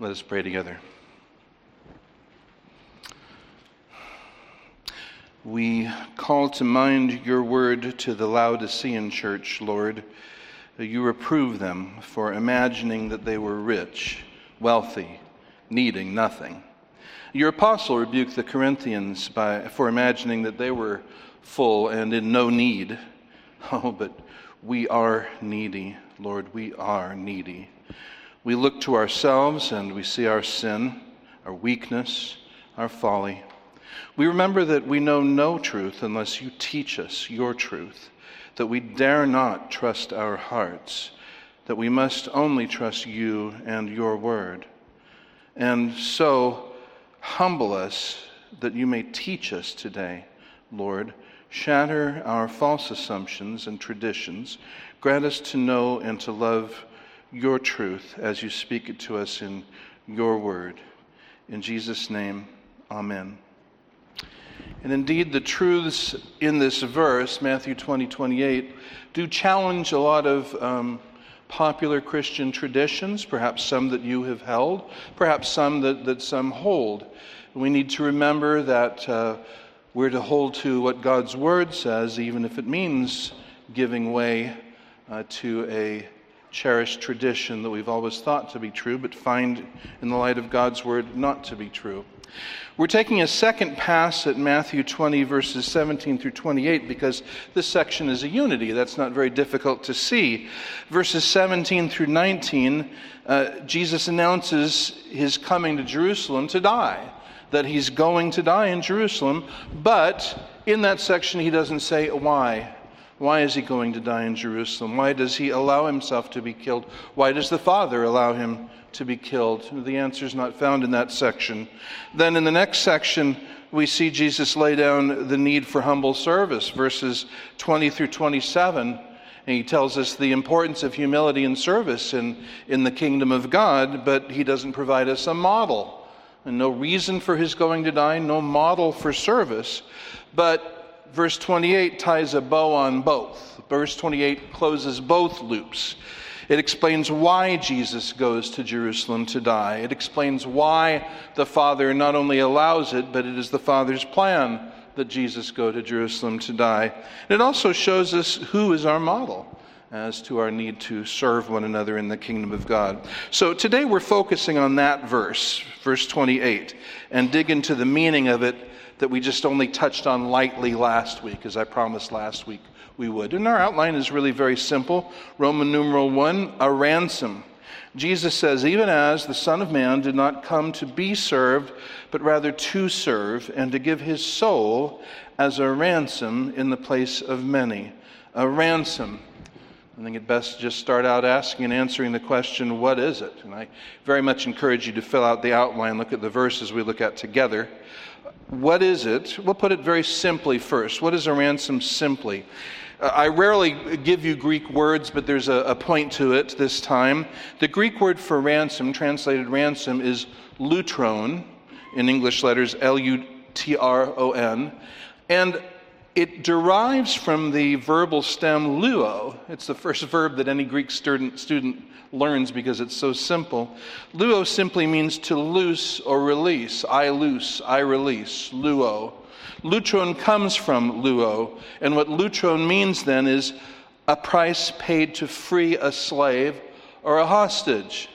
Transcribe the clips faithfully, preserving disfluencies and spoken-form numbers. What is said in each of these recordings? Let us pray together. We call to mind your word to the Laodicean church, Lord. You reprove them for imagining that they were rich, wealthy, needing nothing. Your apostle rebuked the Corinthians by, for imagining that they were full and in no need. Oh, but we are needy, Lord, we are needy. We look to ourselves and we see our sin, our weakness, our folly. We remember that we know no truth unless you teach us your truth, that we dare not trust our hearts, that we must only trust you and your word. And so humble us that you may teach us today, Lord. Shatter our false assumptions and traditions. Grant us to know and to love your truth as you speak it to us in your word. In Jesus' name, amen. And indeed, the truths in this verse, Matthew twenty, twenty-eight, do challenge a lot of um, popular Christian traditions, perhaps some that you have held, perhaps some that, that some hold. We need to remember that uh, we're to hold to what God's word says, even if it means giving way uh, to a cherished tradition that we've always thought to be true, but find in the light of God's word not to be true. We're taking a second pass at Matthew twenty, verses seventeen through twenty-eight, because this section is a unity. That's not very difficult to see. Verses seventeen through nineteen, uh, Jesus announces his coming to Jerusalem to die, that he's going to die in Jerusalem, but in that section he doesn't say why. Why is he going to die in Jerusalem? Why does he allow himself to be killed? Why does the Father allow him to be killed? The answer is not found in that section. Then in the next section, we see Jesus lay down the need for humble service, verses twenty through twenty-seven. And he tells us the importance of humility and service in, in the kingdom of God, but he doesn't provide us a model. And no reason for his going to die, no model for service. But verse twenty-eight ties a bow on both. Verse twenty-eight closes both loops. It explains why Jesus goes to Jerusalem to die. It explains why the Father not only allows it, but it is the Father's plan that Jesus go to Jerusalem to die. And it also shows us who is our model as to our need to serve one another in the kingdom of God. So today we're focusing on that verse, verse twenty-eight, and dig into the meaning of it that we just only touched on lightly last week, as I promised last week we would. And our outline is really very simple. Roman numeral one, a ransom. Jesus says, even as the Son of Man did not come to be served, but rather to serve and to give his soul as a ransom in the place of many. A ransom. I think it best to just start out asking and answering the question, what is it? And I very much encourage you to fill out the outline, look at the verses we look at together. What is it? We'll put it very simply first. What is a ransom simply? Uh, I rarely give you Greek words, but there's a, a point to it this time. The Greek word for ransom, translated ransom, is lutron, in English letters L U T R O N, and it derives from the verbal stem Luo. It's the first verb that any Greek student, student learns because it's so simple. Luo simply means to loose or release. I loose, I release, Luo. Lutron comes from Luo, and what lutron means then is a price paid to free a slave or a hostage.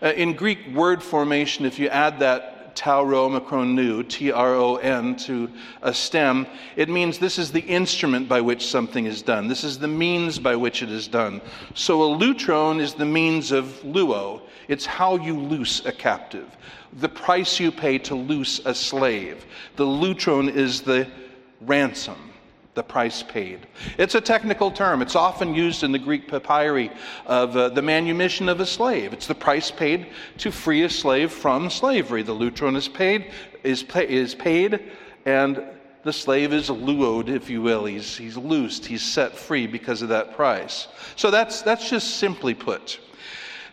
Uh, in Greek word formation, if you add that Tau Rho Macron Nu, T R O N, to a stem, it means this is the instrument by which something is done. This is the means by which it is done. So a lutron is the means of luo. It's how you loose a captive, the price you pay to loose a slave. The lutron is the ransom, the price paid. It's a technical term. It's often used in the Greek papyri of uh, the manumission of a slave. It's the price paid to free a slave from slavery. The lutron is paid, is pay, is paid, and the slave is luoed, if you will. He's he's loosed. He's set free because of that price. So that's that's just simply put.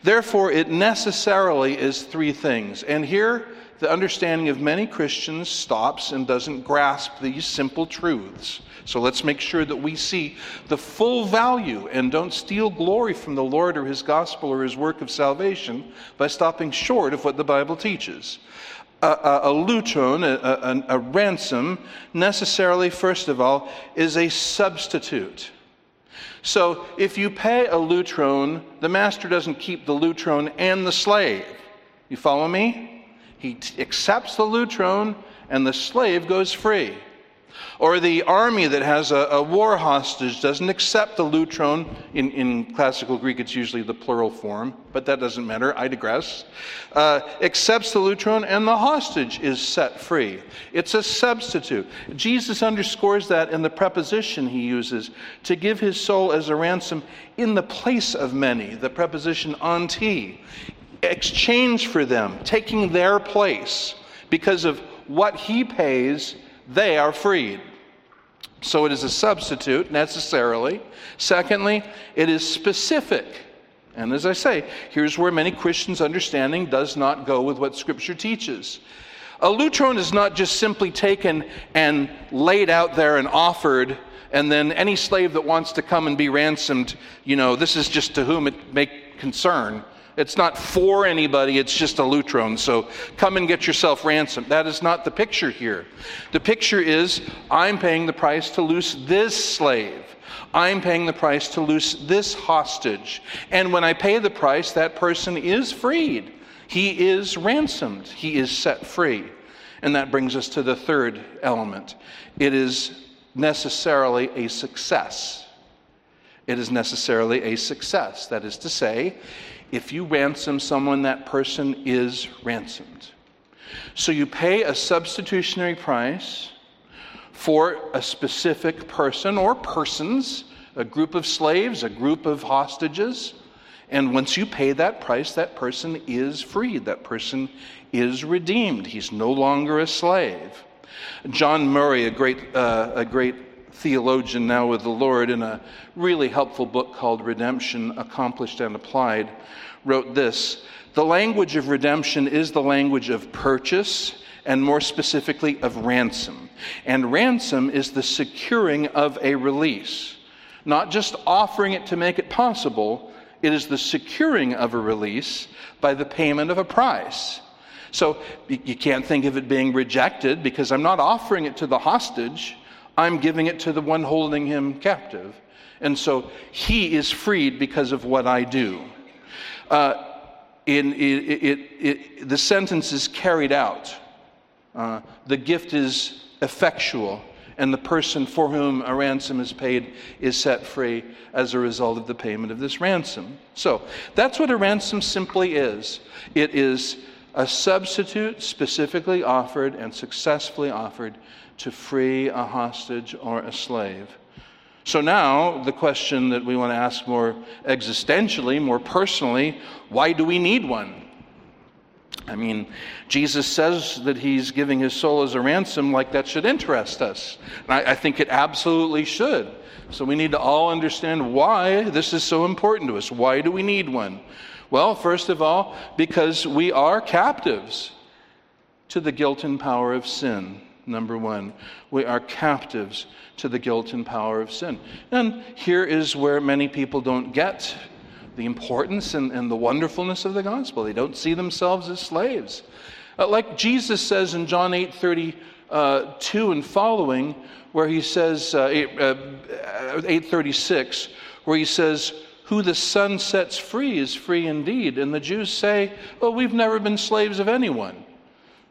Therefore, it necessarily is three things. And here, the understanding of many Christians stops and doesn't grasp these simple truths. So let's make sure that we see the full value and don't steal glory from the Lord or his gospel or his work of salvation by stopping short of what the Bible teaches. A, a, a lutron, a, a, a ransom, necessarily, first of all, is a substitute. So if you pay a lutron, the master doesn't keep the lutron and the slave. You follow me? He t- accepts the lutron and the slave goes free. Or the army that has a, a war hostage doesn't accept the lutron. In, in classical Greek, it's usually the plural form, but that doesn't matter. I digress. Uh, accepts the lutron and the hostage is set free. It's a substitute. Jesus underscores that in the preposition he uses, to give his soul as a ransom in the place of many, the preposition anti, exchange for them, taking their place. Because of what he pays, they are freed. So it is a substitute, necessarily. Secondly, it is specific. And as I say, here's where many Christians' understanding does not go with what Scripture teaches. A lutron is not just simply taken and laid out there and offered, and then any slave that wants to come and be ransomed, you know, this is just to whom it may concern. It's not for anybody, it's just a lutron. So come and get yourself ransomed. That is not the picture here. The picture is, I'm paying the price to loose this slave. I'm paying the price to loose this hostage. And when I pay the price, that person is freed. He is ransomed. He is set free. And that brings us to the third element. It is necessarily a success. It is necessarily a success. That is to say, if you ransom someone, that person is ransomed. So you pay a substitutionary price for a specific person or persons, a group of slaves, a group of hostages. And once you pay that price, that person is freed. That person is redeemed. He's no longer a slave. John Murray, a great, uh, a great theologian now with the Lord, in a really helpful book called Redemption, Accomplished and Applied, wrote this: the language of redemption is the language of purchase, and more specifically of ransom. And ransom is the securing of a release. Not just offering it to make it possible, it is the securing of a release by the payment of a price. So you can't think of it being rejected, because I'm not offering it to the hostage, I'm giving it to the one holding him captive. And so he is freed because of what I do. Uh, in, it, it, it, the sentence is carried out. Uh, the gift is effectual. And the person for whom a ransom is paid is set free as a result of the payment of this ransom. So that's what a ransom simply is. It is a substitute specifically offered and successfully offered to free a hostage or a slave. So now the question that we want to ask more existentially, more personally, why do we need one? I mean, Jesus says that he's giving his soul as a ransom, like that should interest us. And I, I think it absolutely should. So we need to all understand why this is so important to us. Why do we need one? Well, first of all, because we are captives to the guilt and power of sin. Number one, we are captives to the guilt and power of sin. And here is where many people don't get the importance and, and the wonderfulness of the gospel. They don't see themselves as slaves. Uh, like Jesus says in John eight thirty-two uh, and following, where he says, uh, eight thirty-six, where he says, who the Son sets free is free indeed. And the Jews say, oh, we've never been slaves of anyone.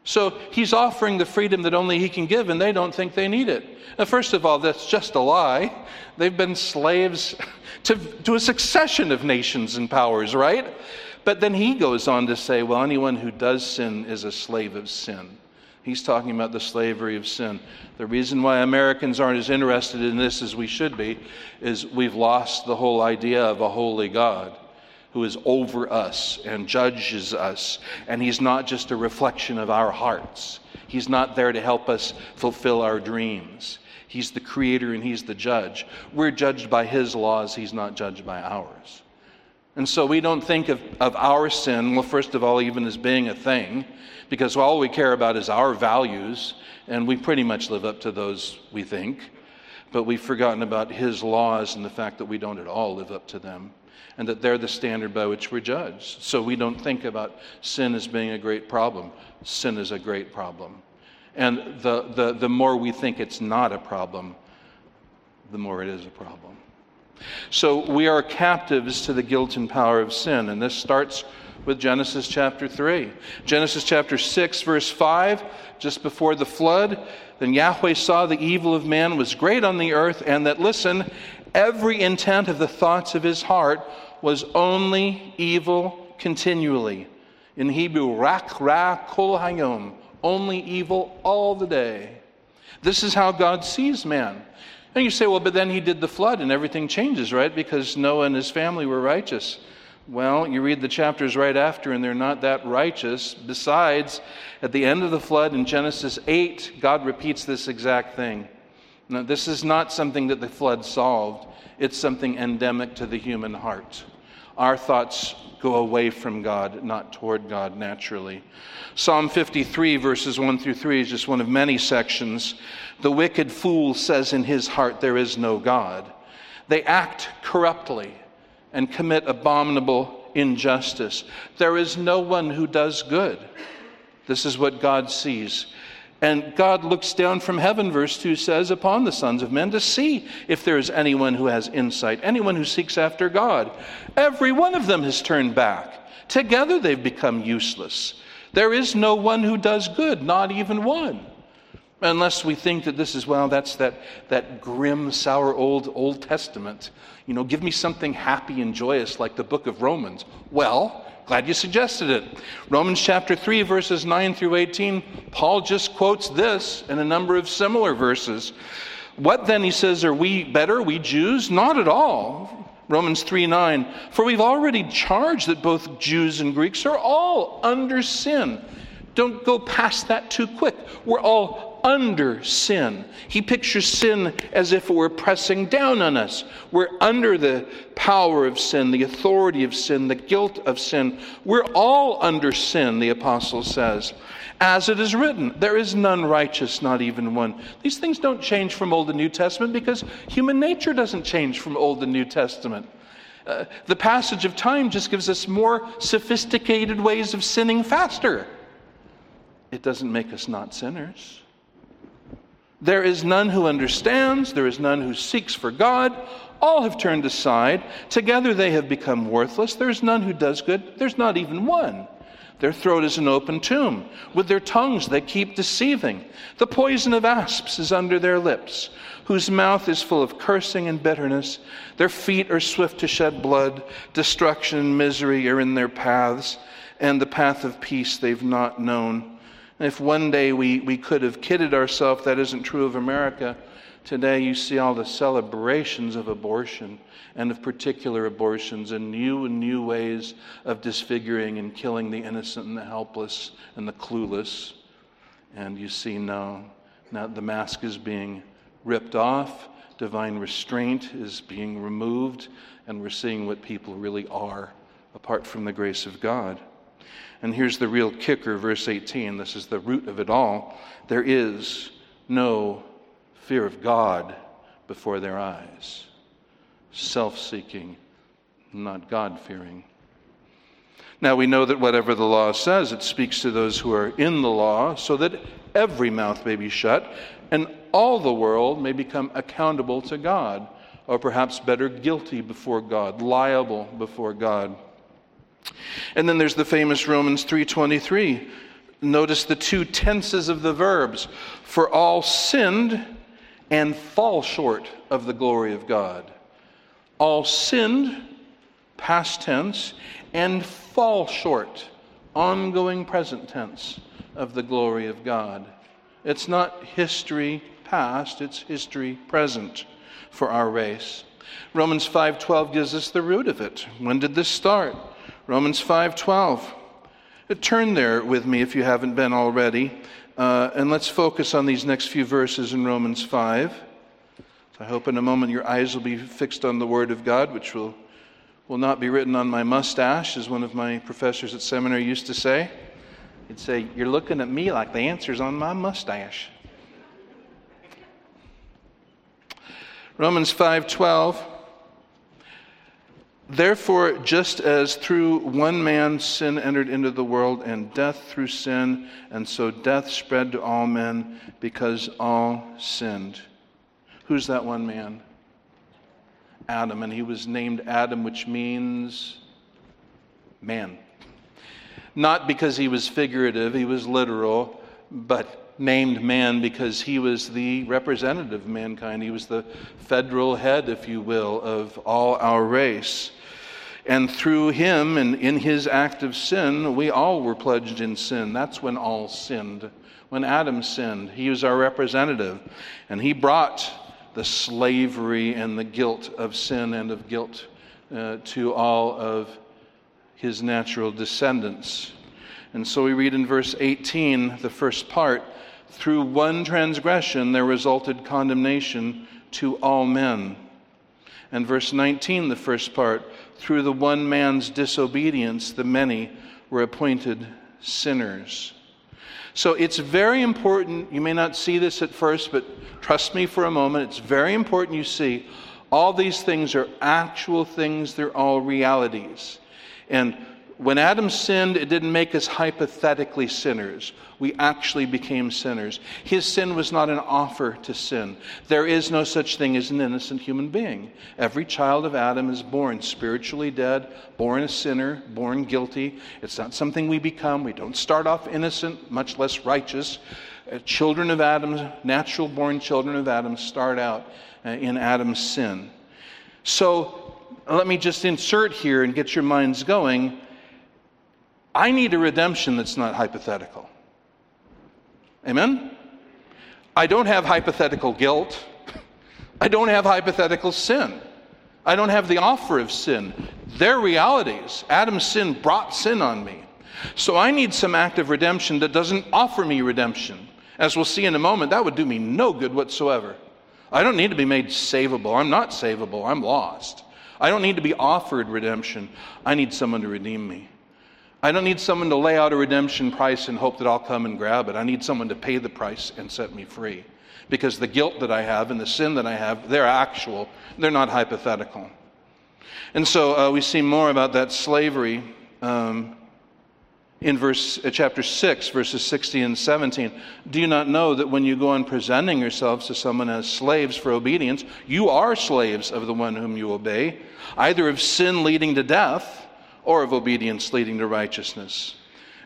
So he's offering the freedom that only he can give, and they don't think they need it. Now, first of all, that's just a lie. They've been slaves to, to a succession of nations and powers, right? But then he goes on to say, well, anyone who does sin is a slave of sin. He's talking about the slavery of sin. The reason why Americans aren't as interested in this as we should be is we've lost the whole idea of a holy God who is over us and judges us. And he's not just a reflection of our hearts. He's not there to help us fulfill our dreams. He's the creator and he's the judge. We're judged by his laws. He's not judged by ours. And so we don't think of, of our sin, well, first of all, even as being a thing, because all we care about is our values, and we pretty much live up to those, we think. But we've forgotten about his laws and the fact that we don't at all live up to them, and that they're the standard by which we're judged. So we don't think about sin as being a great problem. Sin is a great problem. And the, the, the more we think it's not a problem, the more it is a problem. So we are captives to the guilt and power of sin. And this starts with Genesis chapter three. Genesis chapter six, verse five, just before the flood, then Yahweh saw the evil of man was great on the earth, and that, listen, every intent of the thoughts of his heart was only evil continually. In Hebrew, rak ra kol hayom, only evil all the day. This is how God sees man. And you say, well, but then he did the flood and everything changes, right? Because Noah and his family were righteous. Well, you read the chapters right after and they're not that righteous. Besides, at the end of the flood in Genesis eight, God repeats this exact thing. Now, this is not something that the flood solved. It's something endemic to the human heart. Our thoughts go away from God, not toward God naturally. Psalm fifty-three, verses one through three, is just one of many sections. The wicked fool says in his heart, there is no God. They act corruptly and commit abominable injustice. There is no one who does good. This is what God sees. And God looks down from heaven, verse two says, upon the sons of men to see if there is anyone who has insight, anyone who seeks after God. Every one of them has turned back. Together they've become useless. There is no one who does good, not even one. Unless we think that this is, well, that's that that grim, sour old Old Testament. You know, give me something happy and joyous like the book of Romans. Well, glad you suggested it. Romans chapter three, verses nine through eighteen, Paul just quotes this and a number of similar verses. What then, he says, are we better, we Jews? Not at all. Romans three nine, for we've already charged that both Jews and Greeks are all under sin. Don't go past that too quick. We're all under sin. He pictures sin as if it were pressing down on us. We're under the power of sin, the authority of sin, the guilt of sin. We're all under sin, the apostle says. As it is written, there is none righteous, not even one. These things don't change from Old and New Testament because human nature doesn't change from Old and New Testament. Uh, the passage of time just gives us more sophisticated ways of sinning faster. It doesn't make us not sinners. There is none who understands. There is none who seeks for God. All have turned aside. Together they have become worthless. There is none who does good. There's not even one. Their throat is an open tomb. With their tongues they keep deceiving. The poison of asps is under their lips, whose mouth is full of cursing and bitterness. Their feet are swift to shed blood. Destruction and misery are in their paths, and the path of peace they've not known. If one day we, we could have kidded ourselves, that isn't true of America. Today you see all the celebrations of abortion and of particular abortions and new and new ways of disfiguring and killing the innocent and the helpless and the clueless. And you see now, now the mask is being ripped off, divine restraint is being removed, and we're seeing what people really are apart from the grace of God. And here's the real kicker, verse eighteen. This is the root of it all. There is no fear of God before their eyes. Self-seeking, not God-fearing. Now we know that whatever the law says, it speaks to those who are in the law, so that every mouth may be shut, and all the world may become accountable to God, or perhaps better, guilty before God, liable before God. And then there's the famous Romans three twenty-three. Notice the two tenses of the verbs. For all sinned and fall short of the glory of God. All sinned, past tense, and fall short, ongoing present tense, of the glory of God. It's not history past, it's history present for our race. Romans five twelve gives us the root of it. When did this start? Romans five twelve. Turn there with me if you haven't been already. Uh, and let's focus on these next few verses in Romans five. So I hope in a moment your eyes will be fixed on the Word of God, which will will not be written on my mustache, as one of my professors at seminary used to say. He'd say, "You're looking at me like the answer's on my mustache." Romans five twelve. Therefore, just as through one man sin entered into the world, and death through sin, and so death spread to all men, because all sinned. Who's that one man? Adam. And he was named Adam, which means man. Not because he was figurative, he was literal, but named man because he was the representative of mankind. He was the federal head, if you will, of all our race. And through him and in his act of sin, we all were plunged in sin. That's when all sinned. When Adam sinned, he was our representative. And he brought the slavery and the guilt of sin and of guilt uh, to all of his natural descendants. And so we read in verse eighteen, the first part, through one transgression there resulted condemnation to all men. And verse nineteen, the first part, through the one man's disobedience the many were appointed sinners. So it's very important, you may not see this at first, but trust me for a moment, it's very important you see all these things are actual things, they're all realities. And when Adam sinned, it didn't make us hypothetically sinners. We actually became sinners. His sin was not an offer to sin. There is no such thing as an innocent human being. Every child of Adam is born spiritually dead, born a sinner, born guilty. It's not something we become. We don't start off innocent, much less righteous. Uh, children of Adam, natural-born children of Adam, start out uh, in Adam's sin. So let me just insert here and get your minds going. I need a redemption that's not hypothetical. Amen? I don't have hypothetical guilt. I don't have hypothetical sin. I don't have the offer of sin. They're realities. Adam's sin brought sin on me. So I need some act of redemption that doesn't offer me redemption. As we'll see in a moment, that would do me no good whatsoever. I don't need to be made savable. I'm not savable. I'm lost. I don't need to be offered redemption. I need someone to redeem me. I don't need someone to lay out a redemption price and hope that I'll come and grab it. I need someone to pay the price and set me free. Because the guilt that I have and the sin that I have, they're actual. They're not hypothetical. And so uh, we see more about that slavery um, in verse uh, chapter six, verses sixteen and seventeen. Do you not know that when you go on presenting yourselves to someone as slaves for obedience, you are slaves of the one whom you obey, either of sin leading to death, or of obedience leading to righteousness.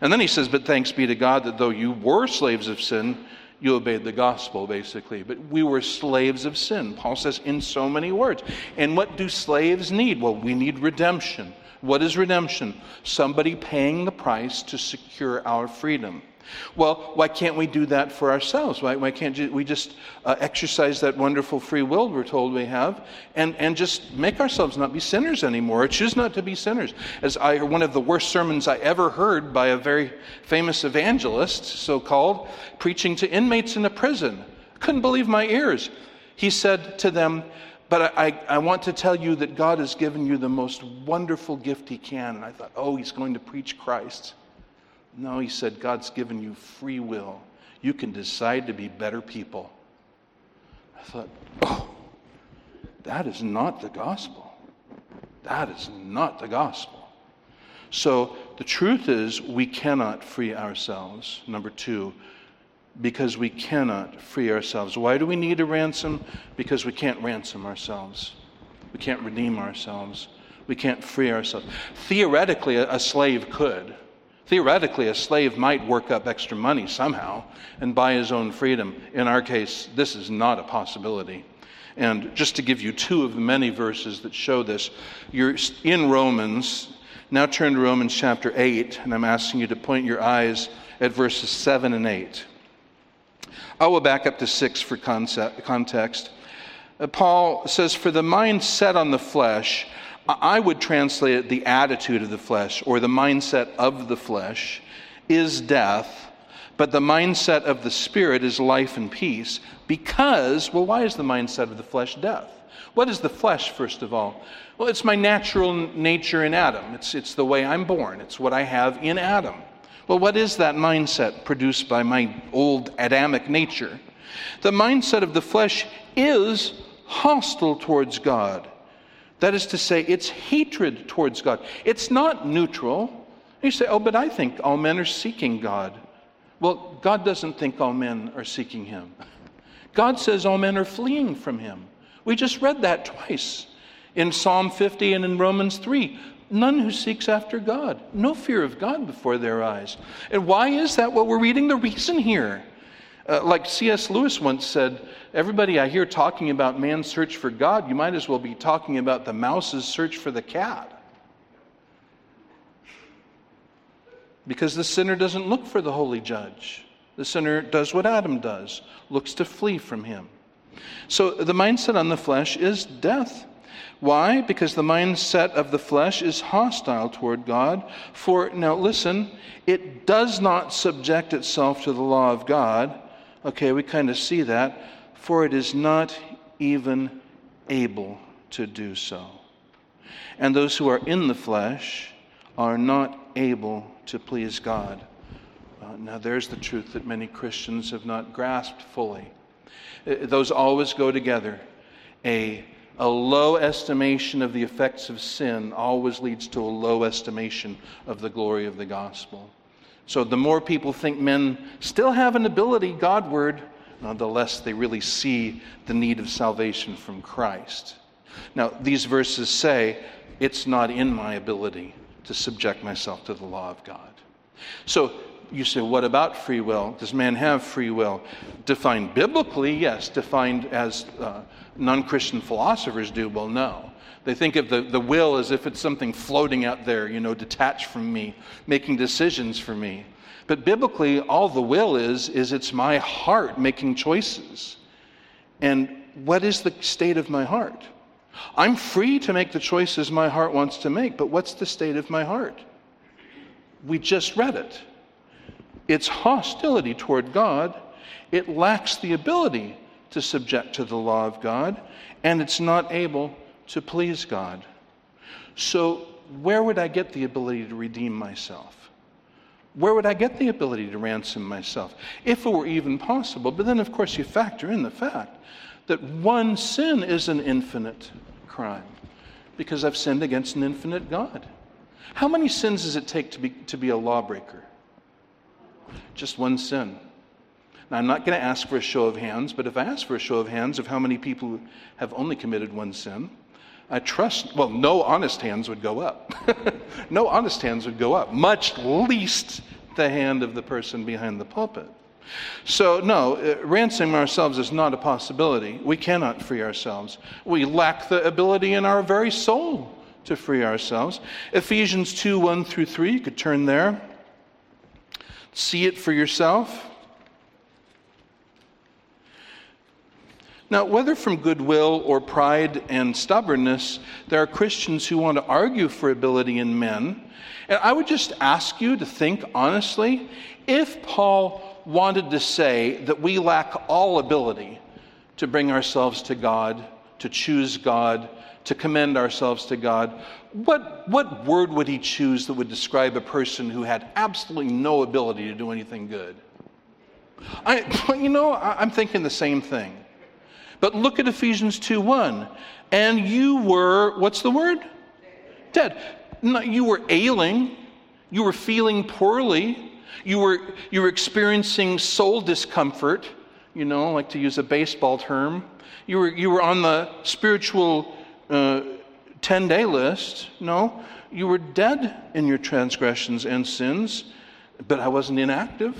And then he says, but thanks be to God that though you were slaves of sin, you obeyed the gospel, basically. But we were slaves of sin. Paul says in so many words. And what do slaves need? Well, we need redemption. What is redemption? Somebody paying the price to secure our freedom. Well, why can't we do that for ourselves? Why, why can't we just uh, exercise that wonderful free will we're told we have and, and just make ourselves not be sinners anymore, or choose not to be sinners? As I one of the worst sermons I ever heard by a very famous evangelist, so-called, preaching to inmates in a prison. I couldn't believe my ears. He said to them, but I, I want to tell you that God has given you the most wonderful gift he can. And I thought, oh, he's going to preach Christ. No, he said, God's given you free will. You can decide to be better people. I thought, oh, that is not the gospel. That is not the gospel. So the truth is we cannot free ourselves, number two, because we cannot free ourselves. Why do we need a ransom? Because we can't ransom ourselves. We can't redeem ourselves. We can't free ourselves. Theoretically, a slave could. Theoretically, a slave might work up extra money somehow and buy his own freedom. In our case, this is not a possibility. And just to give you two of the many verses that show this, you're in Romans. Now turn to Romans chapter eight, and I'm asking you to point your eyes at verses seven and eight. I'll go back up to six for concept, context. Uh, Paul says, for the mind set on the flesh, I would translate it the attitude of the flesh or the mindset of the flesh, is death, But the mindset of the Spirit is life and peace because, well, why is the mindset of the flesh death? What is the flesh, first of all? Well, it's my natural nature in Adam. It's, it's the way I'm born. It's what I have in Adam. Well, what is that mindset produced by my old Adamic nature? The mindset of the flesh is hostile towards God. That is to say, it's hatred towards God. It's not neutral. You say, oh, but I think all men are seeking God. Well, God doesn't think all men are seeking him. God says all men are fleeing from him. We just read that twice in Psalm fifty and in Romans three. None who seeks after God. No fear of God before their eyes. And why is that what we're reading? The reason here. Uh, like C S Lewis once said, everybody I hear talking about man's search for God, you might as well be talking about the mouse's search for the cat. Because the sinner doesn't look for the holy judge. The sinner does what Adam does, looks to flee from him. So the mindset on the flesh is death. Why? Because the mindset of the flesh is hostile toward God. For, now listen, it does not subject itself to the law of God. Okay, we kind of see that. For it is not even able to do so. And those who are in the flesh are not able to please God. Uh, now there's the truth that many Christians have not grasped fully. Those always go together. A, a low estimation of the effects of sin always leads to a low estimation of the glory of the gospel. So the more people think men still have an ability Godward, the less they really see the need of salvation from Christ. Now, these verses say, it's not in my ability to subject myself to the law of God. So, you say, what about free will? Does man have free will? Defined biblically, yes. Defined as uh, non-Christian philosophers do, well, no. They think of the, the will as if it's something floating out there, you know, detached from me, making decisions for me. But biblically, all the will is, is it's my heart making choices. And what is the state of my heart? I'm free to make the choices my heart wants to make, but what's the state of my heart? We just read it. It's hostility toward God. It lacks the ability to subject to the law of God, and it's not able to please God. So where would I get the ability to redeem myself? Where would I get the ability to ransom myself? If it were even possible. But then, of course, you factor in the fact that one sin is an infinite crime because I've sinned against an infinite God. How many sins does it take to be, to be a lawbreaker? Just one sin. Now, I'm not going to ask for a show of hands, but if I ask for a show of hands of how many people have only committed one sin, I trust, well, no honest hands would go up. No honest hands would go up, much least the hand of the person behind the pulpit. So, no, ransoming ourselves is not a possibility. We cannot free ourselves. We lack the ability in our very soul to free ourselves. Ephesians two, one through three, you could turn there. See it for yourself. Now, whether from goodwill or pride and stubbornness, there are Christians who want to argue for ability in men. And I would just ask you to think honestly, if Paul wanted to say that we lack all ability to bring ourselves to God, to choose God, to commend ourselves to God, what what word would he choose that would describe a person who had absolutely no ability to do anything good? I, you know, I'm thinking the same thing. But look at Ephesians two one. And you were, what's the word? Dead. No, you were ailing. You were feeling poorly. You were you were experiencing soul discomfort. You know, like to use a baseball term. You were you were on the spiritual Uh, ten-day list. No, you were dead in your transgressions and sins, but I wasn't inactive.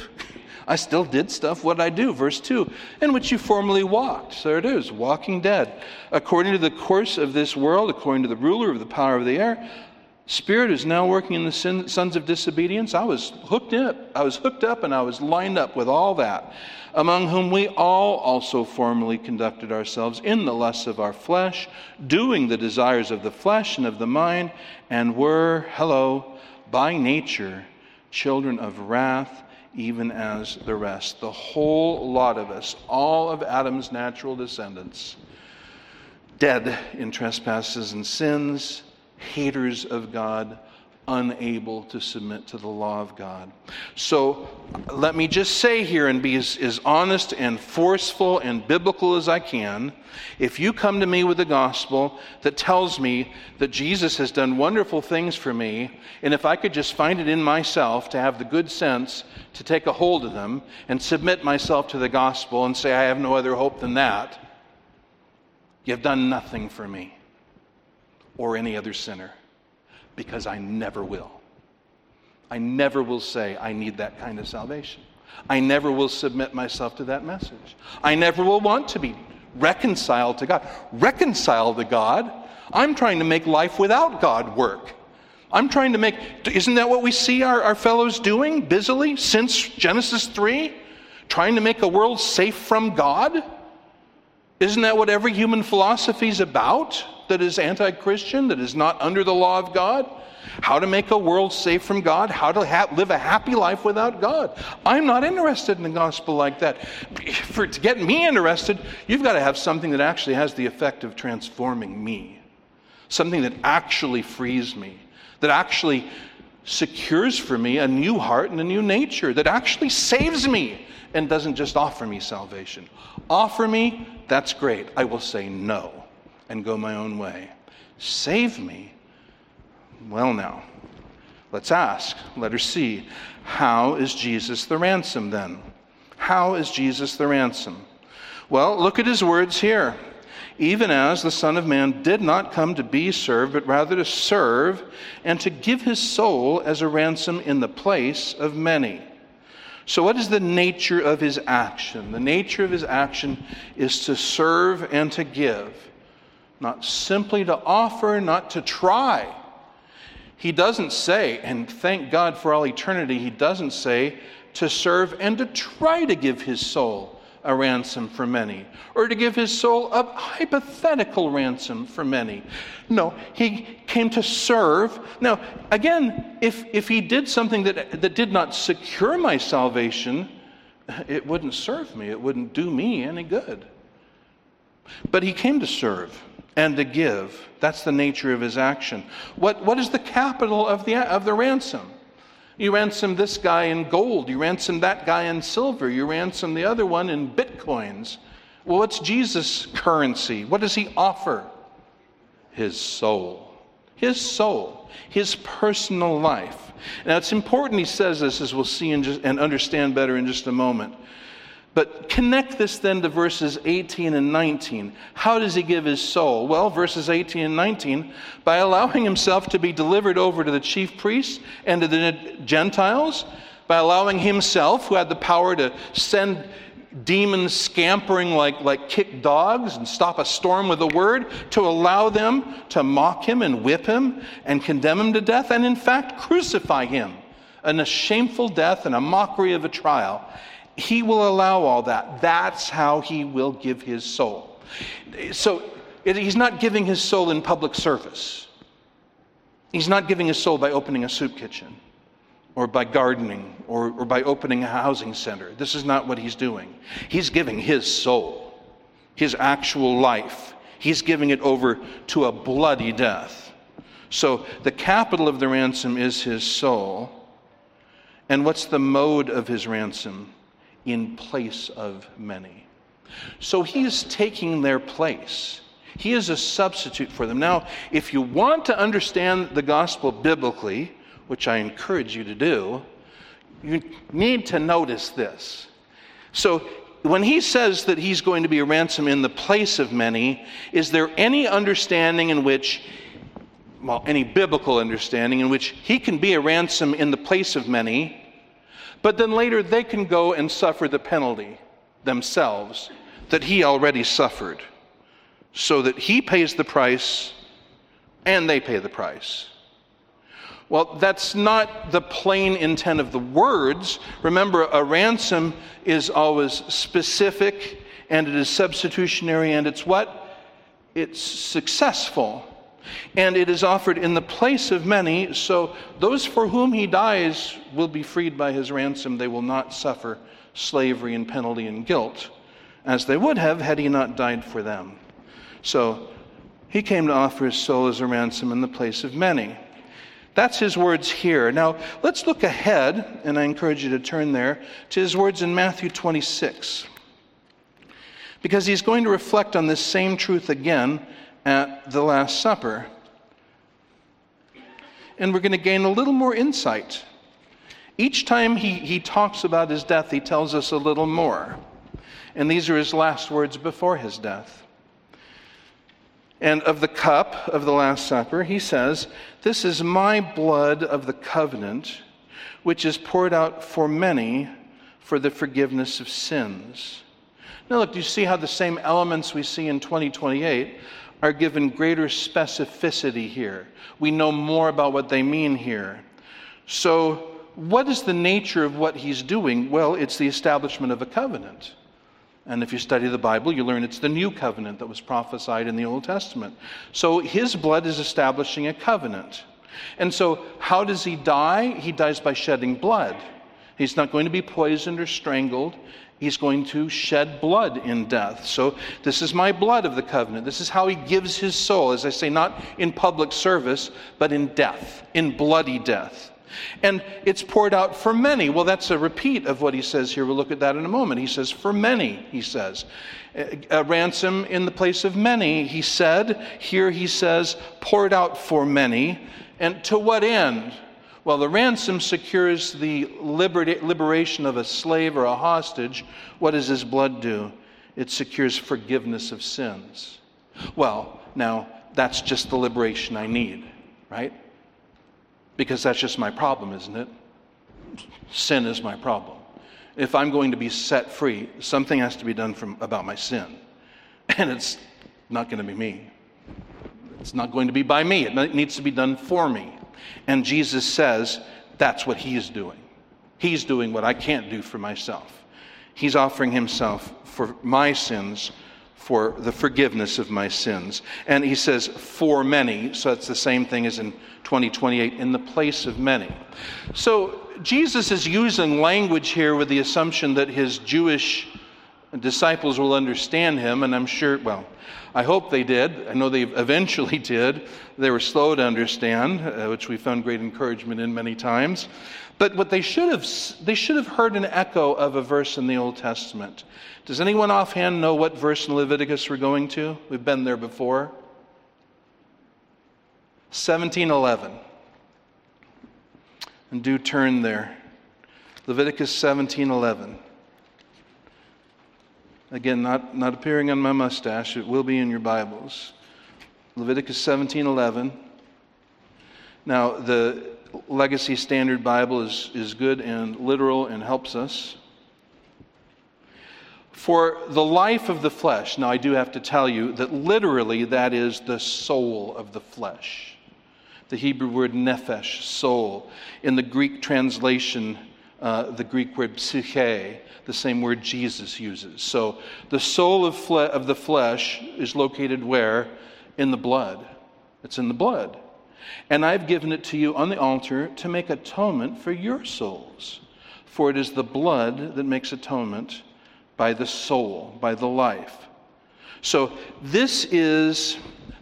I still did stuff. What did I do? Verse two, in which you formerly walked. So there it is, walking dead. According to the course of this world, according to the ruler of the power of the air, spirit is now working in the sin, sons of disobedience. I was hooked up. I was hooked up and I was lined up with all that, among whom we all also formerly conducted ourselves in the lusts of our flesh, doing the desires of the flesh and of the mind, and were, hello, by nature children of wrath, even as the rest. The whole lot of us, all of Adam's natural descendants, dead in trespasses and sins, haters of God, unable to submit to the law of God. So let me just say here and be as, as honest and forceful and biblical as I can. If you come to me with a gospel that tells me that Jesus has done wonderful things for me, and if I could just find it in myself to have the good sense to take a hold of them and submit myself to the gospel and say, I have no other hope than that, you've done nothing for me or any other sinner. Because I never will. I never will say, I need that kind of salvation. I never will submit myself to that message. I never will want to be reconciled to God. Reconciled to God? I'm trying to make life without God work. I'm trying to make, isn't that what we see our, our fellows doing busily since Genesis three? Trying to make a world safe from God? Isn't that what every human philosophy is about? That is anti-Christian, that is not under the law of God? How to make a world safe from God? How to ha- live a happy life without God? I'm not interested in a gospel like that. For to get me interested, you've got to have something that actually has the effect of transforming me. Something that actually frees me. That actually secures for me a new heart and a new nature. That actually saves me and doesn't just offer me salvation. Offer me, that's great. I will say no. And go my own way. Save me? Well now, let's ask. Letter C. How is Jesus the ransom then? How is Jesus the ransom? Well, look at his words here. Even as the Son of Man did not come to be served, but rather to serve, and to give his soul as a ransom in the place of many. So what is the nature of his action? The nature of his action is to serve and to give. Not simply to offer, not to try. He doesn't say, and thank God for all eternity, he doesn't say to serve and to try to give his soul a ransom for many, or to give his soul a hypothetical ransom for many. No, he came to serve. Now, again, if, if he did something that, that did not secure my salvation, it wouldn't serve me, it wouldn't do me any good. But he came to serve and to give. That's the nature of his action. What what is the capital of the of the ransom? You ransom this guy in gold, you ransom that guy in silver, you ransom the other one in bitcoins. Well, what's Jesus' currency? What does he offer? His soul. His soul, his personal life. Now it's important he says this, as we'll see and, just, and understand better in just a moment. But connect this then to verses eighteen and nineteen. How does he give his soul? Well, verses eighteen and nineteen, by allowing himself to be delivered over to the chief priests and to the Gentiles, by allowing himself, who had the power to send demons scampering like, like kick dogs and stop a storm with a word, to allow them to mock him and whip him and condemn him to death and in fact crucify him in a shameful death and a mockery of a trial. He will allow all that. That's how he will give his soul. So it, he's not giving his soul in public service. He's not giving his soul by opening a soup kitchen or by gardening or, or by opening a housing center. This is not what he's doing. He's giving his soul, his actual life. He's giving it over to a bloody death. So the capital of the ransom is his soul. And what's the mode of his ransom? In place of many. So he is taking their place. He is a substitute for them. Now, if you want to understand the gospel biblically, which I encourage you to do, you need to notice this. So when he says that he's going to be a ransom in the place of many, is there any understanding in which, well, any biblical understanding in which he can be a ransom in the place of many, but then later they can go and suffer the penalty themselves that he already suffered, so that he pays the price and they pay the price? Well, that's not the plain intent of the words. Remember, a ransom is always specific, and it is substitutionary, and it's what? It's successful. and it is offered in the place of many, so those for whom he dies will be freed by his ransom. They will not suffer slavery and penalty and guilt, as they would have had he not died for them. So he came to offer his soul as a ransom in the place of many. That's his words here. Now, let's look ahead, and I encourage you to turn there, to his words in Matthew twenty-six. Because he's going to reflect on this same truth again at the Last Supper. And we're going to gain a little more insight. Each time he, he talks about his death, he tells us a little more. And these are his last words before his death. And of the cup of the Last Supper, he says, "This is my blood of the covenant, which is poured out for many for the forgiveness of sins." Now look, do you see how the same elements we see in twenty twenty-eight are given greater specificity here? We know more about what they mean here. So what is the nature of what he's doing? Well, it's the establishment of a covenant. And if you study the Bible, you learn it's the new covenant that was prophesied in the Old Testament. So his blood is establishing a covenant. And so how does he die? He dies by shedding blood. He's not going to be poisoned or strangled. He's going to shed blood in death. So this is my blood of the covenant. This is how he gives his soul, as I say, not in public service, but in death, in bloody death. And it's poured out for many. Well, that's a repeat of what he says here. We'll look at that in a moment. He says, for many, he says. A ransom in the place of many, he said. Here he says, poured out for many. And to what end? Well, the ransom secures the liberta- liberation of a slave or a hostage. What does his blood do? It secures forgiveness of sins. Well, now, that's just the liberation I need, right? Because that's just my problem, isn't it? Sin is my problem. If I'm going to be set free, something has to be done from, about my sin. And it's not going to be me. It's not going to be by me. It needs to be done for me. And Jesus says that's what he is doing. He's doing what I can't do for myself. He's offering himself for my sins, for the forgiveness of my sins. And he says, for many. So it's the same thing as in twenty twenty-eight, in the place of many. So Jesus is using language here with the assumption that his Jewish disciples will understand him. And I'm sure, well, I hope they did. I know they eventually did. They were slow to understand, uh, which we found great encouragement in many times. But what they should have, they should have heard an echo of a verse in the Old Testament. Does anyone offhand know what verse in Leviticus we're going to? We've been there before. seventeen eleven. And do turn there. Leviticus seventeen eleven. Again, not, not appearing on my mustache. It will be in your Bibles. Leviticus seventeen eleven. Now, the Legacy Standard Bible is, is good and literal and helps us. For the life of the flesh. Now, I do have to tell you that literally that is the soul of the flesh. The Hebrew word nephesh, soul. In the Greek translation, uh, the Greek word psyche, the same word Jesus uses. So the soul of, fle- of the flesh is located where? In the blood. It's in the blood. And I've given it to you on the altar to make atonement for your souls. For it is the blood that makes atonement by the soul, by the life. So this is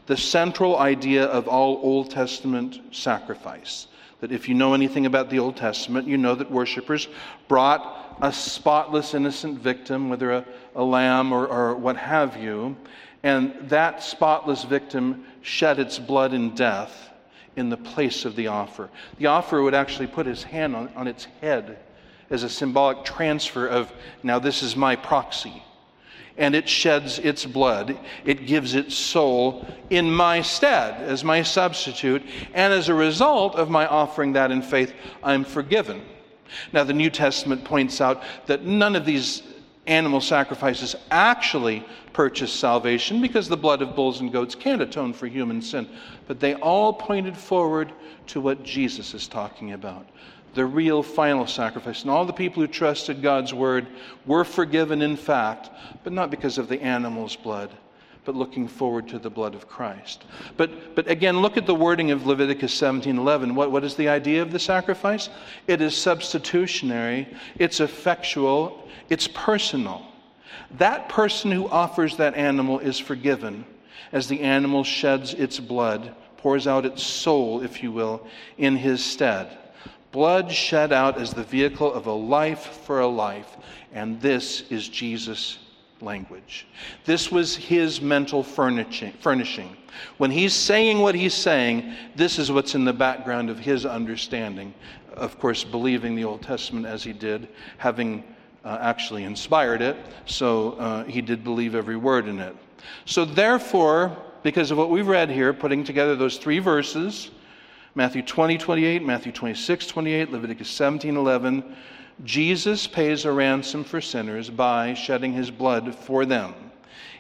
the central idea of all Old Testament sacrifice. That if you know anything about the Old Testament, you know that worshipers brought a spotless, innocent victim, whether a, a lamb or, or what have you, and that spotless victim shed its blood in death in the place of the offer. The offerer would actually put his hand on, on its head as a symbolic transfer of, now this is my proxy. And it sheds its blood. It gives its soul in my stead, as my substitute. And as a result of my offering that in faith, I'm forgiven. Now the New Testament points out that none of these animal sacrifices actually purchase salvation, because the blood of bulls and goats can't atone for human sin. But they all pointed forward to what Jesus is talking about, the real final sacrifice. And all the people who trusted God's word were forgiven in fact, but not because of the animal's blood, but looking forward to the blood of Christ. But but again, look at the wording of Leviticus seventeen eleven. What, what is the idea of the sacrifice? It is substitutionary, it's effectual, it's personal. That person who offers that animal is forgiven as the animal sheds its blood, pours out its soul, if you will, in his stead. Blood shed out as the vehicle of a life for a life, and this is Jesus' language. This was his mental furnishing. When he's saying what he's saying, this is what's in the background of his understanding. Of course, believing the Old Testament as he did, having uh, actually inspired it, so uh, he did believe every word in it. So therefore, because of what we've read here, putting together those three verses, Matthew twenty twenty-eight, Matthew twenty-six twenty-eight, Leviticus seventeen eleven, Jesus pays a ransom for sinners by shedding his blood for them.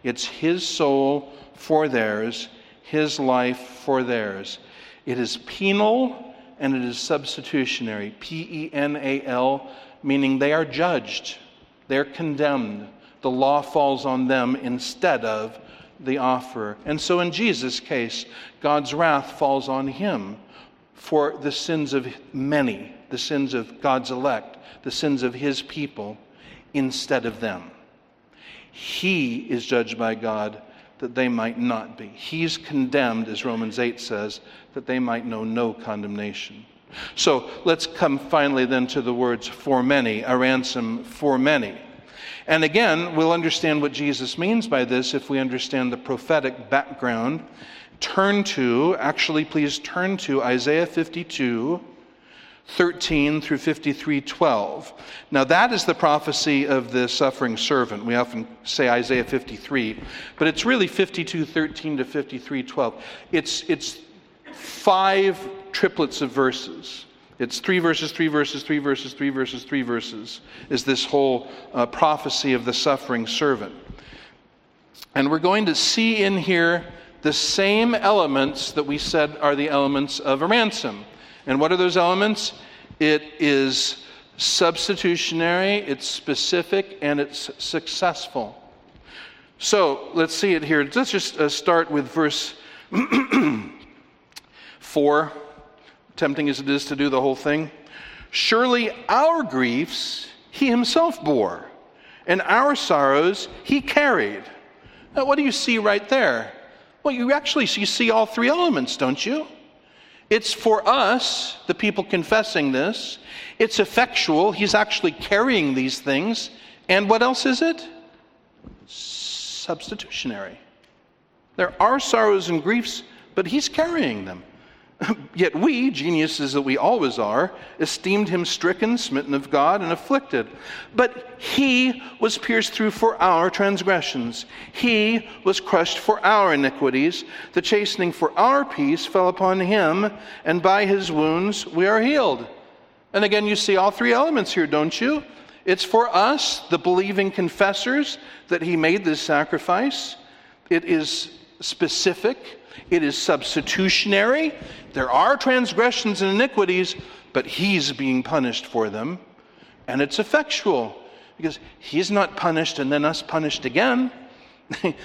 It's his soul for theirs, his life for theirs. It is penal and it is substitutionary. P E N A L, meaning they are judged. They're condemned. The law falls on them instead of the offerer. And so in Jesus' case, God's wrath falls on him for the sins of many, the sins of God's elect, the sins of his people instead of them. He is judged by God that they might not be. He's condemned, as Romans eight says, that they might know no condemnation. So let's come finally then to the words for many, a ransom for many. And again, we'll understand what Jesus means by this if we understand the prophetic background. Turn to, actually please turn to Isaiah fifty-two thirteen through fifty-three twelve. Now that is the prophecy of the suffering servant. We often say Isaiah fifty-three, but it's really fifty-two thirteen to fifty-three twelve. It's it's five triplets of verses. It's three verses, three verses, three verses, three verses, three verses is this whole uh, prophecy of the suffering servant. And we're going to see in here the same elements that we said are the elements of a ransom. And what are those elements? It is substitutionary, it's specific, and it's successful. So let's see it here. Let's just uh, start with verse four. Tempting as it is to do the whole thing. Surely our griefs he himself bore, and our sorrows he carried. Now what do you see right there? Well, you actually you see all three elements, don't you? It's for us, the people confessing this. It's effectual. He's actually carrying these things. And what else is it? Substitutionary. There are sorrows and griefs, but he's carrying them. Yet we, geniuses that we always are, esteemed him stricken, smitten of God, and afflicted. But he was pierced through for our transgressions. He was crushed for our iniquities. The chastening for our peace fell upon him, and by his wounds we are healed. And again, you see all three elements here, don't you? It's for us, the believing confessors, that he made this sacrifice. It is specific. It is substitutionary. There are transgressions and iniquities, but he's being punished for them. And it's effectual, because he's not punished and then us punished again.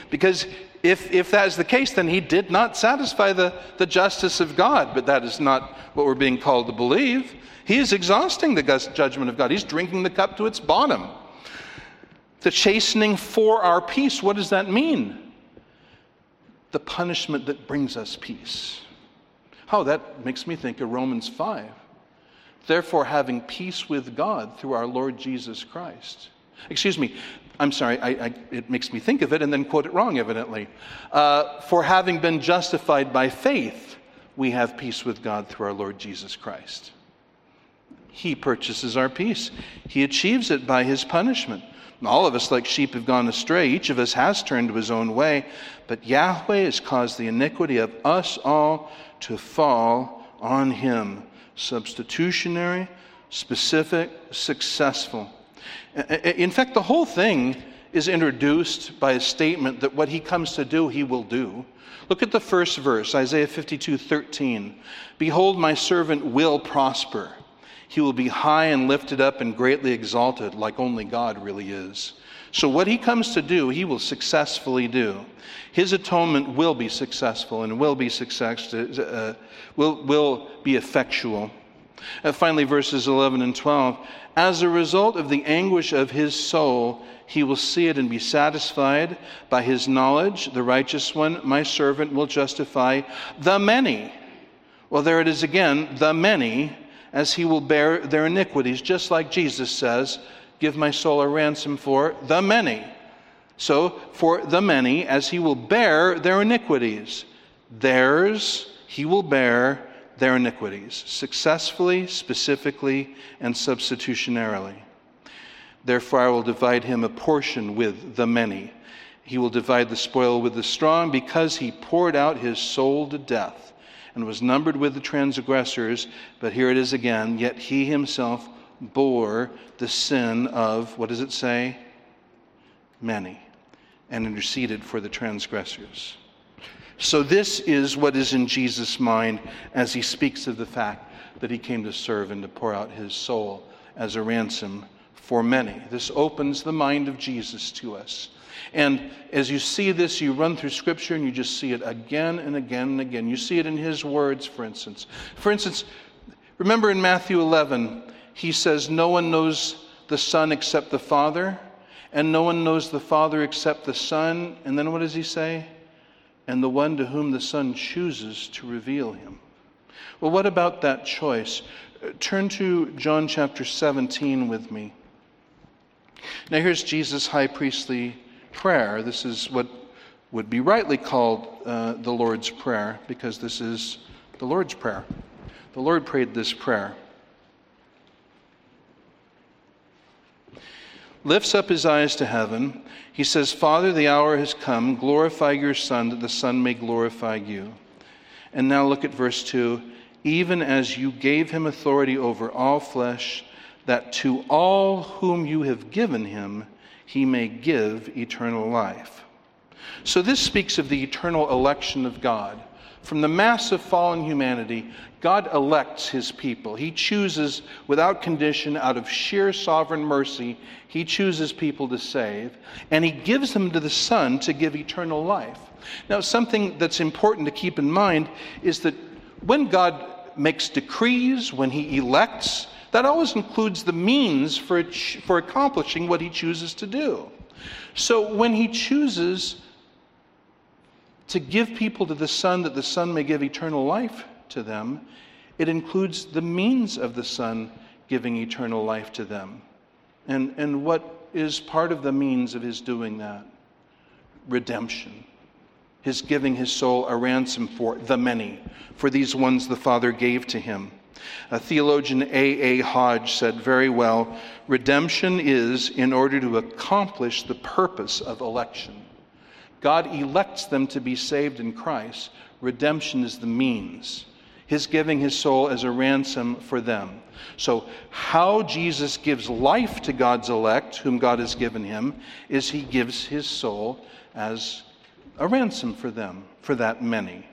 Because if if that is the case, then he did not satisfy the, the justice of God. But that is not what we're being called to believe. He is exhausting the judgment of God. He's drinking the cup to its bottom. The chastening for our peace, what does that mean? The punishment that brings us peace. How oh, that makes me think of Romans five. Therefore, having peace with God through our Lord Jesus Christ. Excuse me, I'm sorry, I, I, it makes me think of it and then quote it wrong, evidently. Uh, For having been justified by faith, we have peace with God through our Lord Jesus Christ. He purchases our peace. He achieves it by his punishment. All of us, like sheep, have gone astray. Each of us has turned to his own way. But Yahweh has caused the iniquity of us all to fall on him. Substitutionary, specific, successful. In fact, the whole thing is introduced by a statement that what he comes to do, he will do. Look at the first verse, Isaiah fifty-two thirteen. Behold, my servant will prosper. He will be high and lifted up and greatly exalted, like only God really is. So what he comes to do, he will successfully do. His atonement will be successful and will be success, uh, will, will be effectual. And finally, verses eleven and twelve, as a result of the anguish of his soul, he will see it and be satisfied. By his knowledge, the righteous one, my servant, will justify the many. Well, there it is again, the many, as he will bear their iniquities, just like Jesus says, give my soul a ransom for the many. So, for the many, as he will bear their iniquities, theirs, he will bear their iniquities, successfully, specifically, and substitutionarily. Therefore, I will divide him a portion with the many. He will divide the spoil with the strong, because he poured out his soul to death and was numbered with the transgressors. But here it is again, yet he himself bore the sin of, what does it say? Many, and interceded for the transgressors. So this is what is in Jesus' mind as he speaks of the fact that he came to serve and to pour out his soul as a ransom for many. This opens the mind of Jesus to us. And as you see this, you run through Scripture and you just see it again and again and again. You see it in his words, for instance. For instance, remember in Matthew eleven, he says, no one knows the Son except the Father, and no one knows the Father except the Son. And then what does he say? And the one to whom the Son chooses to reveal him. Well, what about that choice? Turn to John chapter seventeen with me. Now here's Jesus' high priestly prayer. This is what would be rightly called uh, the Lord's Prayer, because this is the Lord's Prayer. The Lord prayed this prayer. Lifts up his eyes to heaven. He says, Father, the hour has come. Glorify your Son, that the Son may glorify you. And now look at verse two. Even as you gave him authority over all flesh, that to all whom you have given him, he may give eternal life. So this speaks of the eternal election of God. From the mass of fallen humanity, God elects his people. He chooses without condition, out of sheer sovereign mercy, he chooses people to save, and he gives them to the Son to give eternal life. Now, something that's important to keep in mind is that when God makes decrees, when he elects, that always includes the means for, for accomplishing what he chooses to do. So when he chooses to give people to the Son, that the Son may give eternal life to them, it includes the means of the Son giving eternal life to them. And, and what is part of the means of his doing that? Redemption. His giving his soul a ransom for the many, for these ones the Father gave to him. A theologian, A. A. Hodge, said very well, redemption is in order to accomplish the purpose of election. God elects them to be saved in Christ. Redemption is the means. His giving his soul as a ransom for them. So how Jesus gives life to God's elect, whom God has given him, is he gives his soul as a ransom for them, for that many.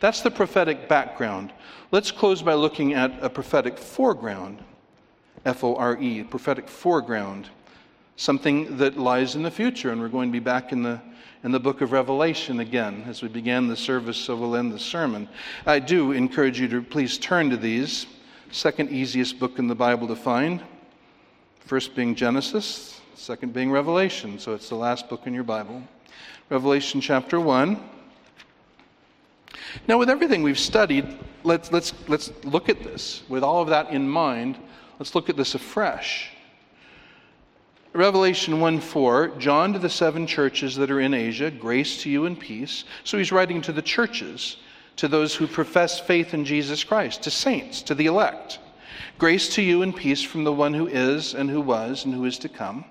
That's the prophetic background. Let's close by looking at a prophetic foreground. F O R E, prophetic foreground. Something that lies in the future, and we're going to be back in the in the book of Revelation again, as we began the service, so we'll end the sermon. I do encourage you to please turn to these. Second easiest book in the Bible to find. First being Genesis, second being Revelation, so it's the last book in your Bible. Revelation chapter one. Now, with everything we've studied, let's let's let's look at this. With all of that in mind, let's look at this afresh. Revelation one four, John to the seven churches that are in Asia, grace to you and peace. So he's writing to the churches, to those who profess faith in Jesus Christ, to saints, to the elect. Grace to you and peace from the one who is and who was and who is to come,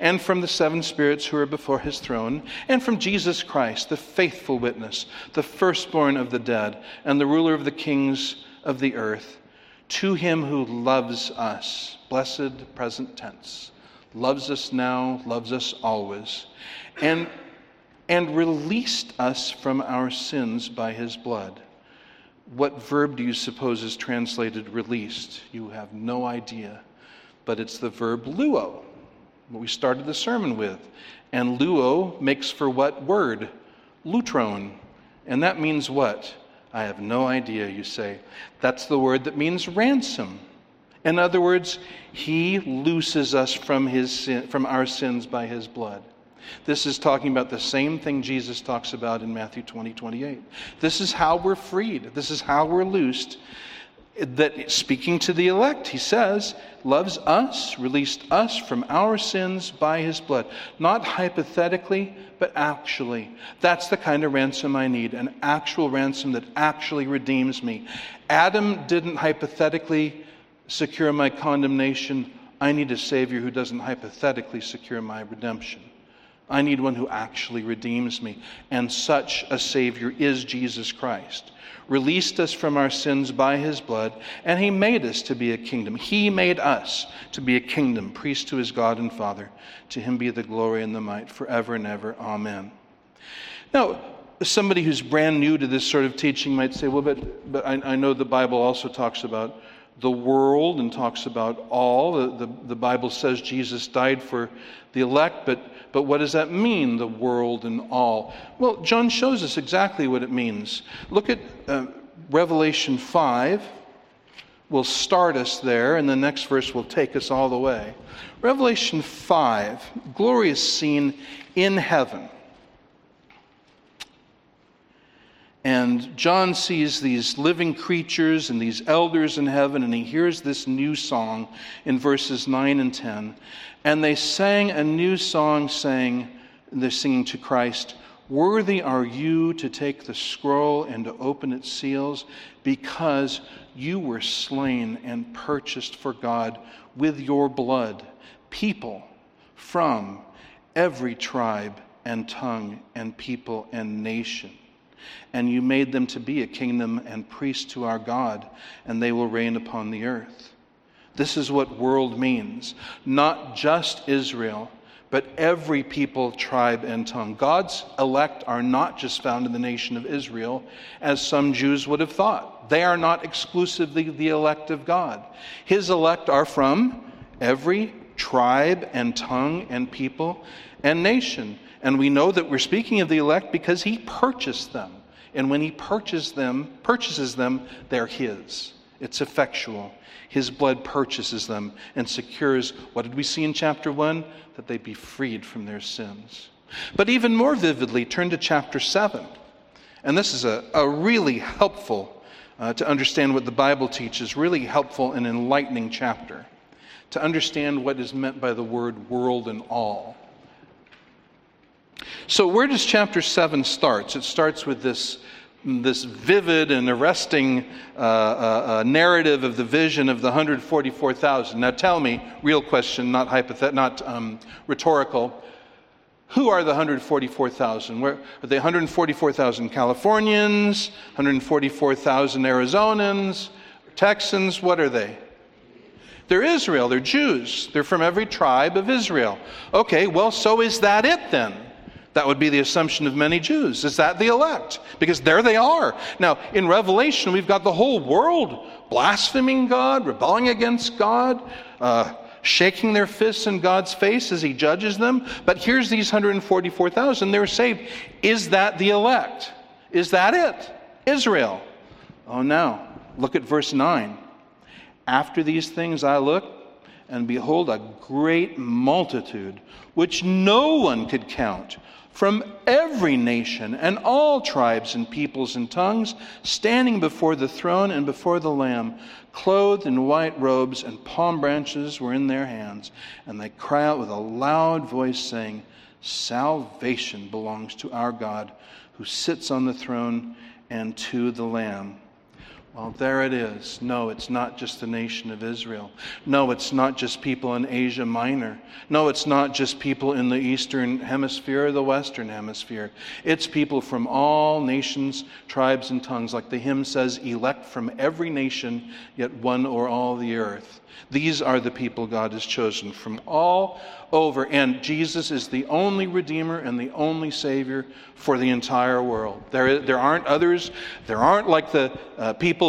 and from the seven spirits who are before his throne, and from Jesus Christ, the faithful witness, the firstborn of the dead, and the ruler of the kings of the earth, to him who loves us. Blessed present tense. Loves us now, loves us always, and and released us from our sins by his blood. What verb do you suppose is translated released? You have no idea. But it's the verb luo, what we started the sermon with. And luo makes for what word? Lutron. And that means what? I have no idea, you say. That's the word that means ransom. In other words, he looses us from his sin, from our sins by his blood. This is talking about the same thing Jesus talks about in Matthew twenty, twenty-eight. This is how we're freed. This is how we're loosed. That speaking to the elect, he says, loves us, released us from our sins by his blood. Not hypothetically, but actually. That's the kind of ransom I need, an actual ransom that actually redeems me. Adam didn't hypothetically secure my condemnation. I need a Savior who doesn't hypothetically secure my redemption. I need one who actually redeems me. And such a Savior is Jesus Christ. Released us from our sins by his blood, and he made us to be a kingdom. He made us to be a kingdom, priest to his God and Father. To him be the glory and the might forever and ever. Amen. Now, somebody who's brand new to this sort of teaching might say, well, but, but I, I know the Bible also talks about the world and talks about all. The, the, the Bible says Jesus died for the elect, but But what does that mean, the world and all? Well, John shows us exactly what it means. Look at uh, Revelation five. We'll start us there, and the next verse will take us all the way. Revelation five, glorious scene in heaven. And John sees these living creatures and these elders in heaven, and he hears this new song in verses nine and ten. And they sang a new song, saying, they're singing to Christ, "Worthy are you to take the scroll and to open its seals, because you were slain and purchased for God with your blood people from every tribe and tongue and people and nation. And you made them to be a kingdom and priest to our God, and they will reign upon the earth." This is what world means. Not just Israel, but every people, tribe, and tongue. God's elect are not just found in the nation of Israel, as some Jews would have thought. They are not exclusively the elect of God. His elect are from every tribe and tongue and people and nation. And we know that we're speaking of the elect because he purchased them. And when he purchased them, purchases them, they're his. It's effectual. His blood purchases them and secures, what did we see in chapter one? That they be freed from their sins. But even more vividly, turn to chapter seven. And this is a, a really helpful, uh, to understand what the Bible teaches, really helpful and enlightening chapter. To understand what is meant by the word world and all. So where does chapter seven starts? It starts with this, this vivid and arresting uh, uh, uh, narrative of the vision of the one hundred forty-four thousand. Now tell me, real question, not hypothet- not um, rhetorical, who are the one hundred forty-four thousand? Where are they? one hundred forty-four thousand Californians, one hundred forty-four thousand Arizonans, Texans, what are they? They're Israel, they're Jews, they're from every tribe of Israel. Okay, well, so is that it then? That would be the assumption of many Jews. Is that the elect? Because there they are. Now, in Revelation, we've got the whole world blaspheming God, rebelling against God, uh, shaking their fists in God's face as he judges them. But here's these one hundred forty-four thousand. They're saved. Is that the elect? Is that it? Israel. Oh, no. Look at verse nine. "After these things I looked, and behold, a great multitude, which no one could count, from every nation and all tribes and peoples and tongues, standing before the throne and before the Lamb, clothed in white robes, and palm branches were in their hands. And they cry out with a loud voice, saying, 'Salvation belongs to our God, who sits on the throne, and to the Lamb.'" Well, there it is. No, it's not just the nation of Israel. No, it's not just people in Asia Minor. No, it's not just people in the Eastern Hemisphere or the Western Hemisphere. It's people from all nations, tribes, and tongues. Like the hymn says, elect from every nation, yet one or all the earth. These are the people God has chosen from all over. And Jesus is the only Redeemer and the only Savior for the entire world. There, there aren't others. There aren't like the uh, people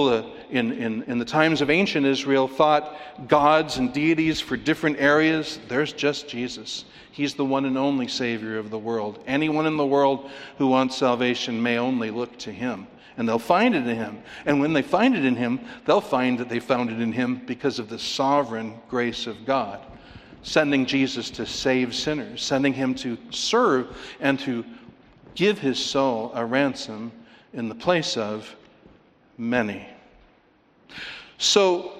In, in, in the times of ancient Israel thought gods and deities for different areas. There's just Jesus. He's the one and only Savior of the world. Anyone in the world who wants salvation may only look to Him. And they'll find it in Him. And when they find it in Him, they'll find that they found it in Him because of the sovereign grace of God. Sending Jesus to save sinners. Sending Him to serve and to give His soul a ransom in the place of many. So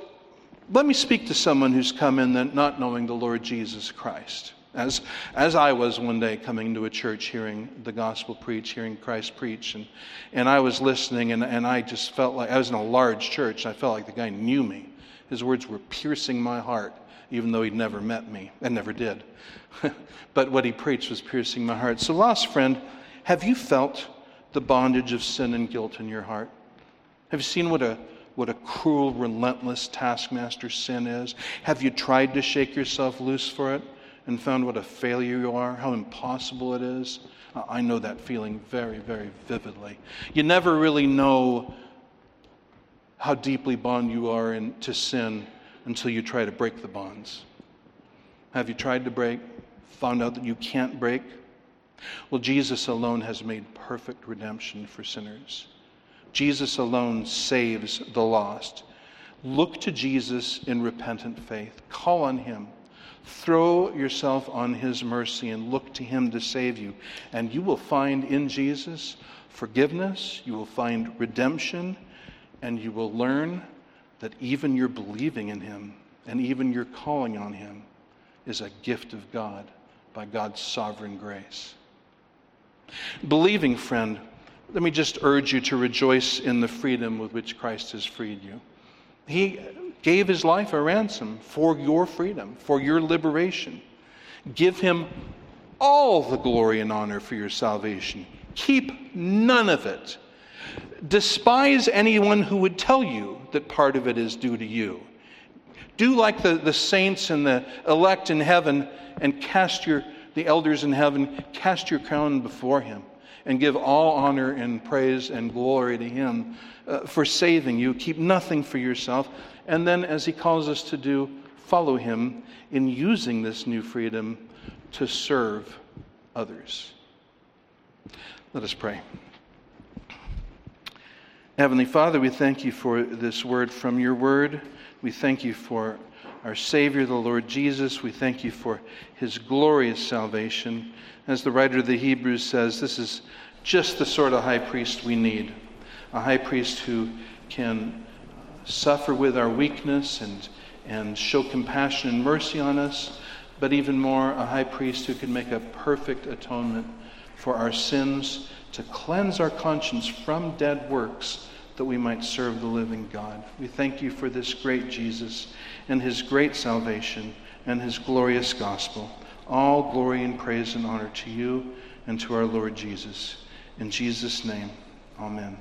let me speak to someone who's come in then not knowing the Lord Jesus Christ. As as I was one day coming to a church, hearing the gospel preach, hearing Christ preach, and, and I was listening, and, and I just felt like, I was in a large church, and I felt like the guy knew me. His words were piercing my heart, even though he'd never met me, and never did. But what he preached was piercing my heart. So lost friend, have you felt the bondage of sin and guilt in your heart? Have you seen what a what a cruel, relentless taskmaster sin is? Have you tried to shake yourself loose for it and found what a failure you are, how impossible it is? I know that feeling very, very vividly. You never really know how deeply bound you are in, to sin until you try to break the bonds. Have you tried to break, found out that you can't break? Well, Jesus alone has made perfect redemption for sinners. Jesus alone saves the lost. Look to Jesus in repentant faith. Call on Him. Throw yourself on His mercy and look to Him to save you. And you will find in Jesus forgiveness, you will find redemption, and you will learn that even your believing in Him and even your calling on Him is a gift of God by God's sovereign grace. Believing, friend, let me just urge you to rejoice in the freedom with which Christ has freed you. He gave His life a ransom for your freedom, for your liberation. Give Him all the glory and honor for your salvation. Keep none of it. Despise anyone who would tell you that part of it is due to you. Do like the, the saints and the elect in heaven, and cast your the elders in heaven, cast your crown before Him. And give all honor and praise and glory to Him uh, for saving you. Keep nothing for yourself. And then, as He calls us to do, follow Him in using this new freedom to serve others. Let us pray. Heavenly Father, we thank You for this word from Your word. We thank You for our Savior, the Lord Jesus. We thank You for His glorious salvation. As the writer of the Hebrews says, this is just the sort of high priest we need. A high priest who can suffer with our weakness and, and show compassion and mercy on us, but even more, a high priest who can make a perfect atonement for our sins, to cleanse our conscience from dead works, that we might serve the living God. We thank You for this great Jesus and His great salvation and His glorious gospel. All glory and praise and honor to You and to our Lord Jesus. In Jesus' name, amen.